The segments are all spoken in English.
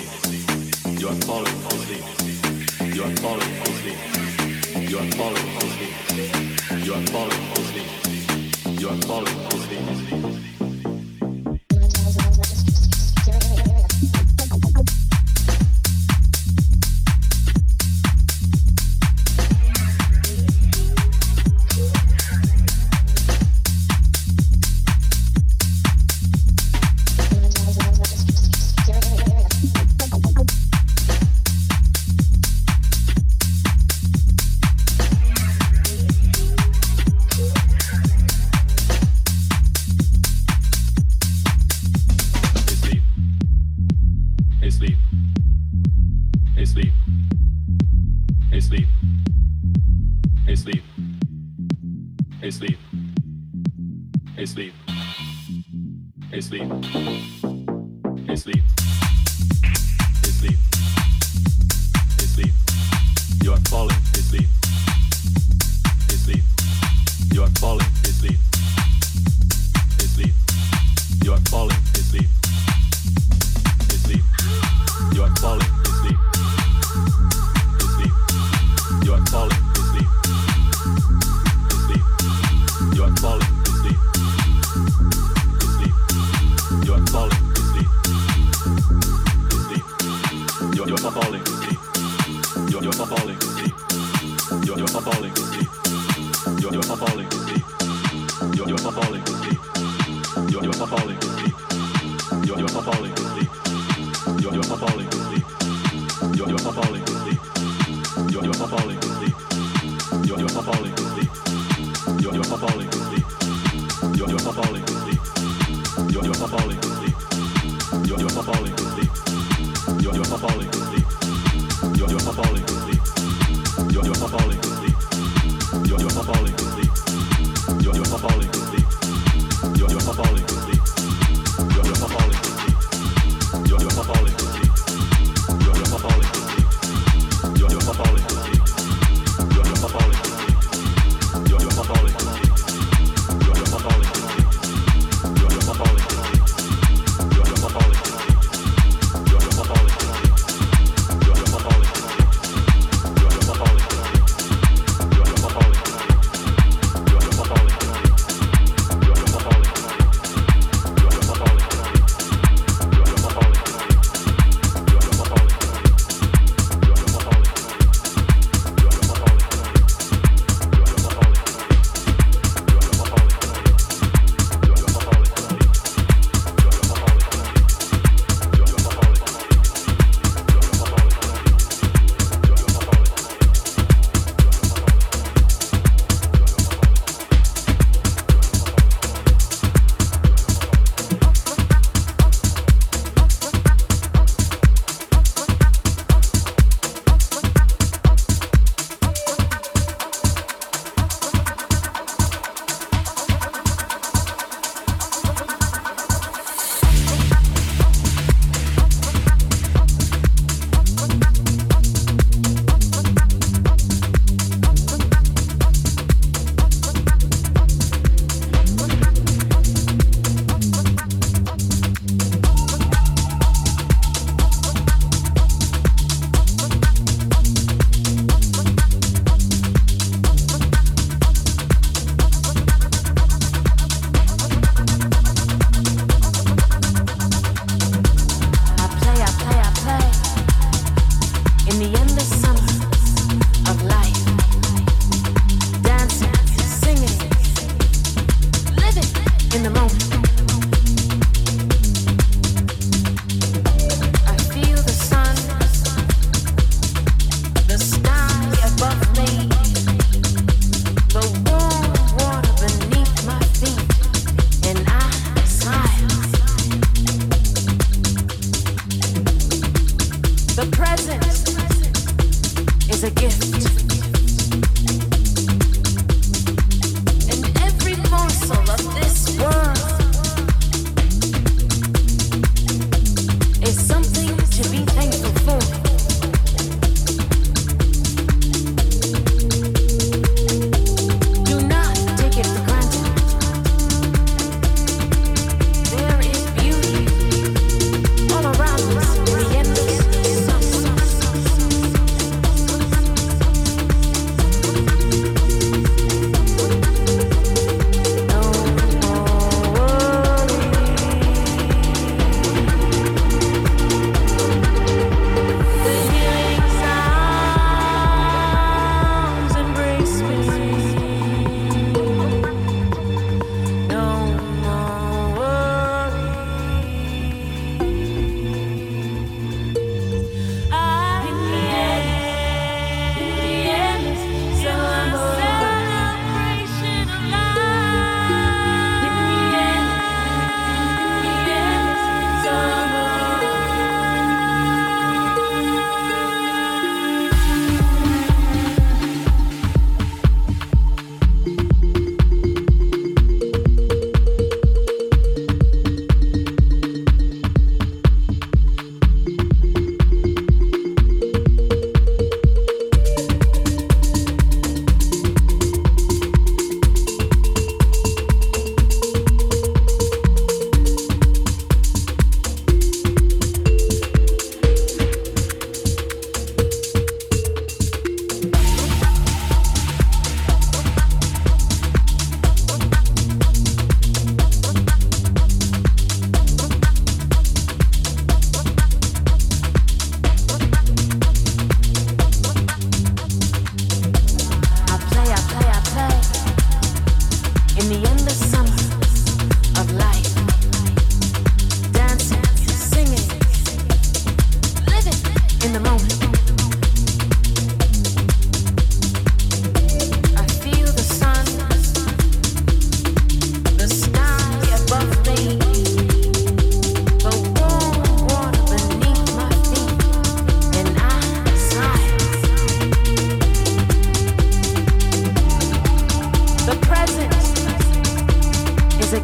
asleep. You are falling asleep. You are falling asleep. You are falling asleep. You are falling asleep. You are falling asleep. Endless.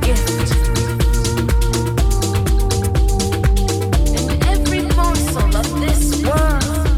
Gift, and every morsel of this world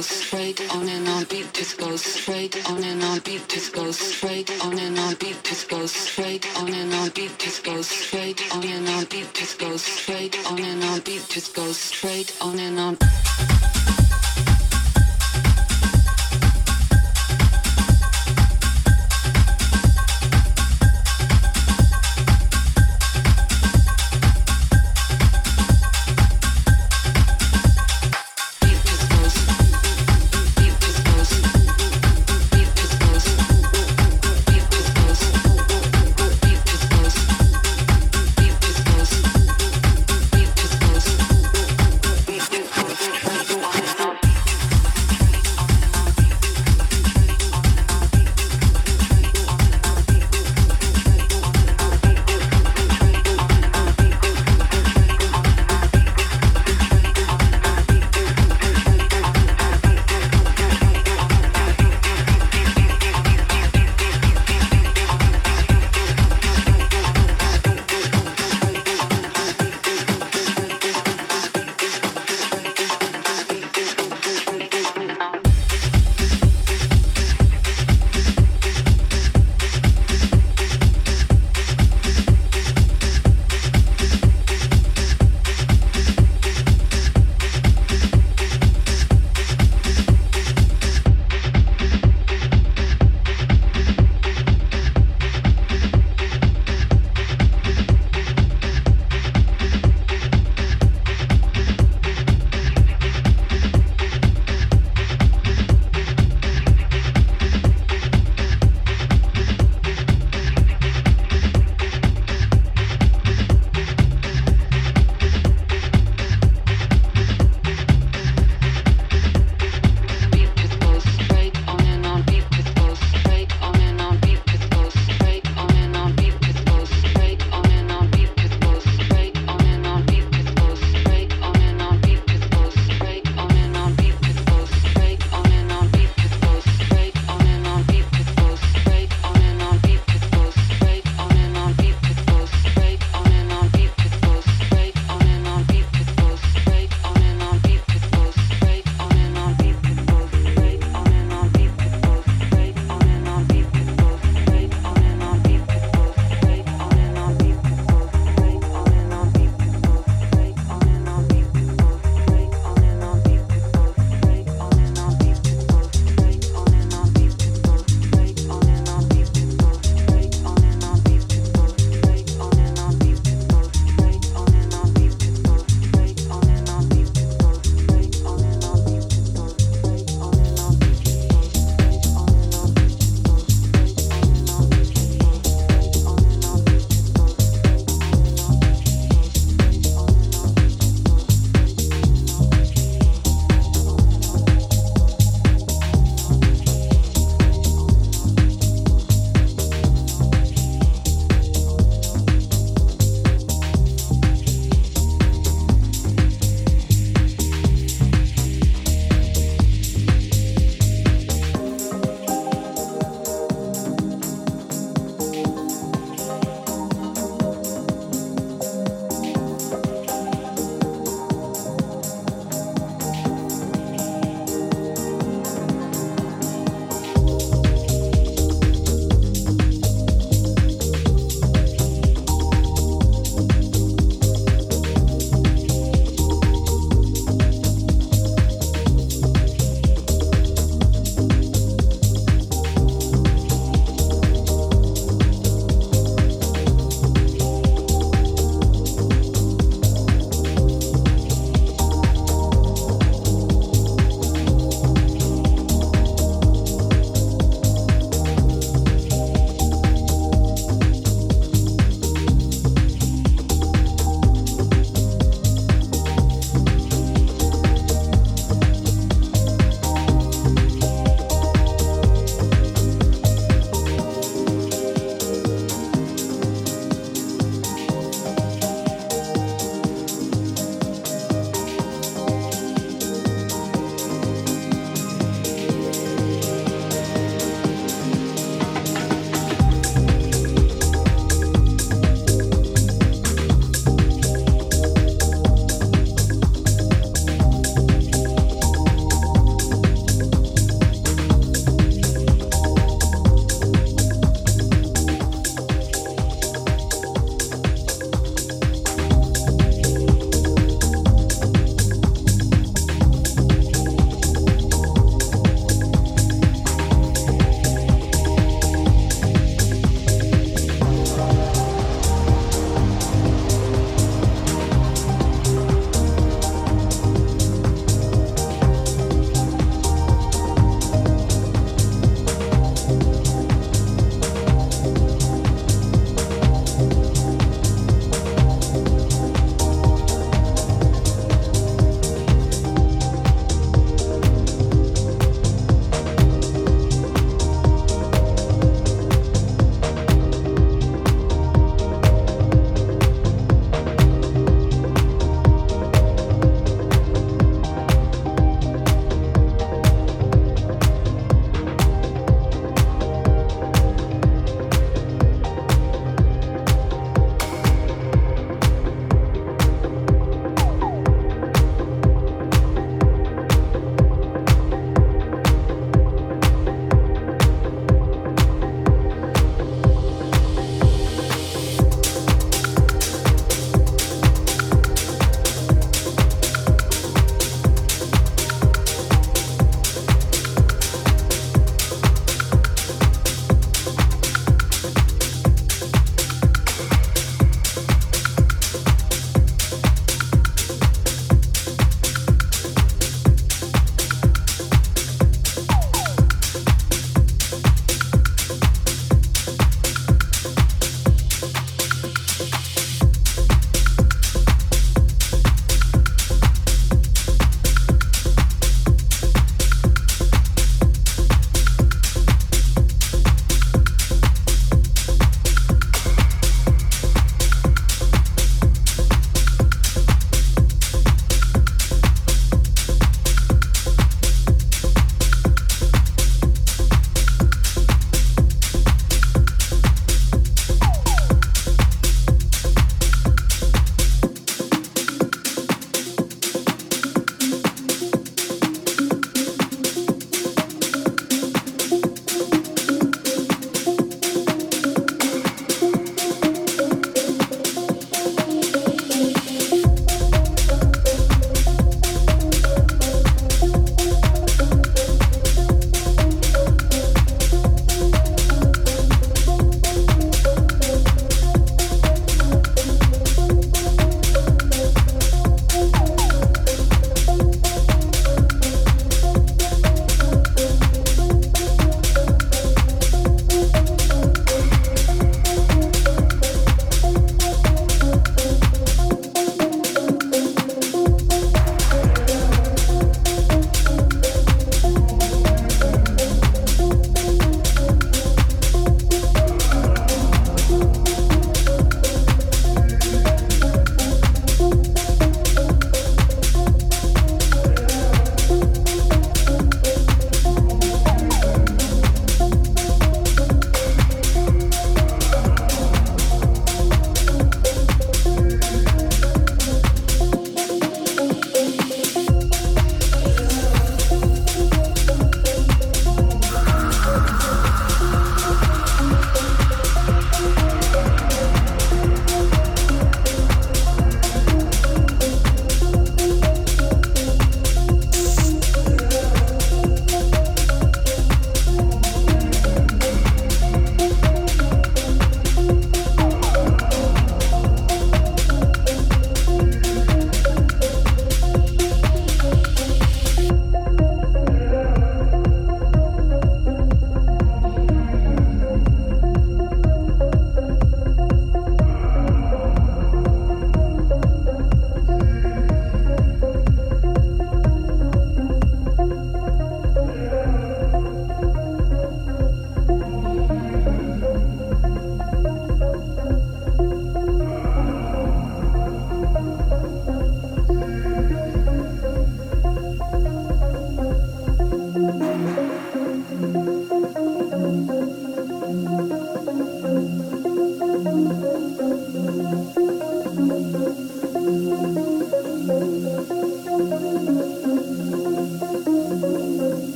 goes straight on and on beat, just goes straight on and on beat, just goes straight on and on beat, just goes straight on and on beat, just goes straight on and on beat, just goes straight on and on beat, just goes straight on and on.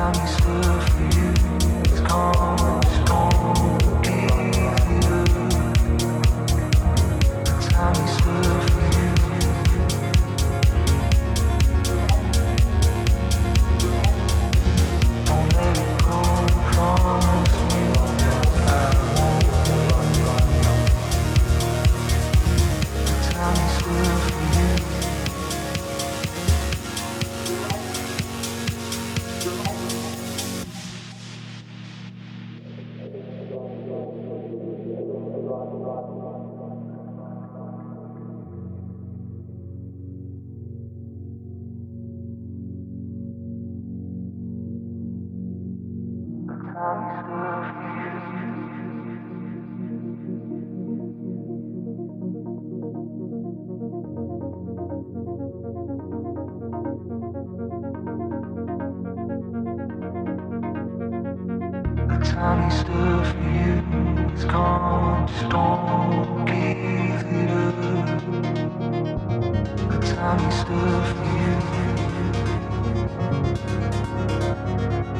Tiny stuff for you.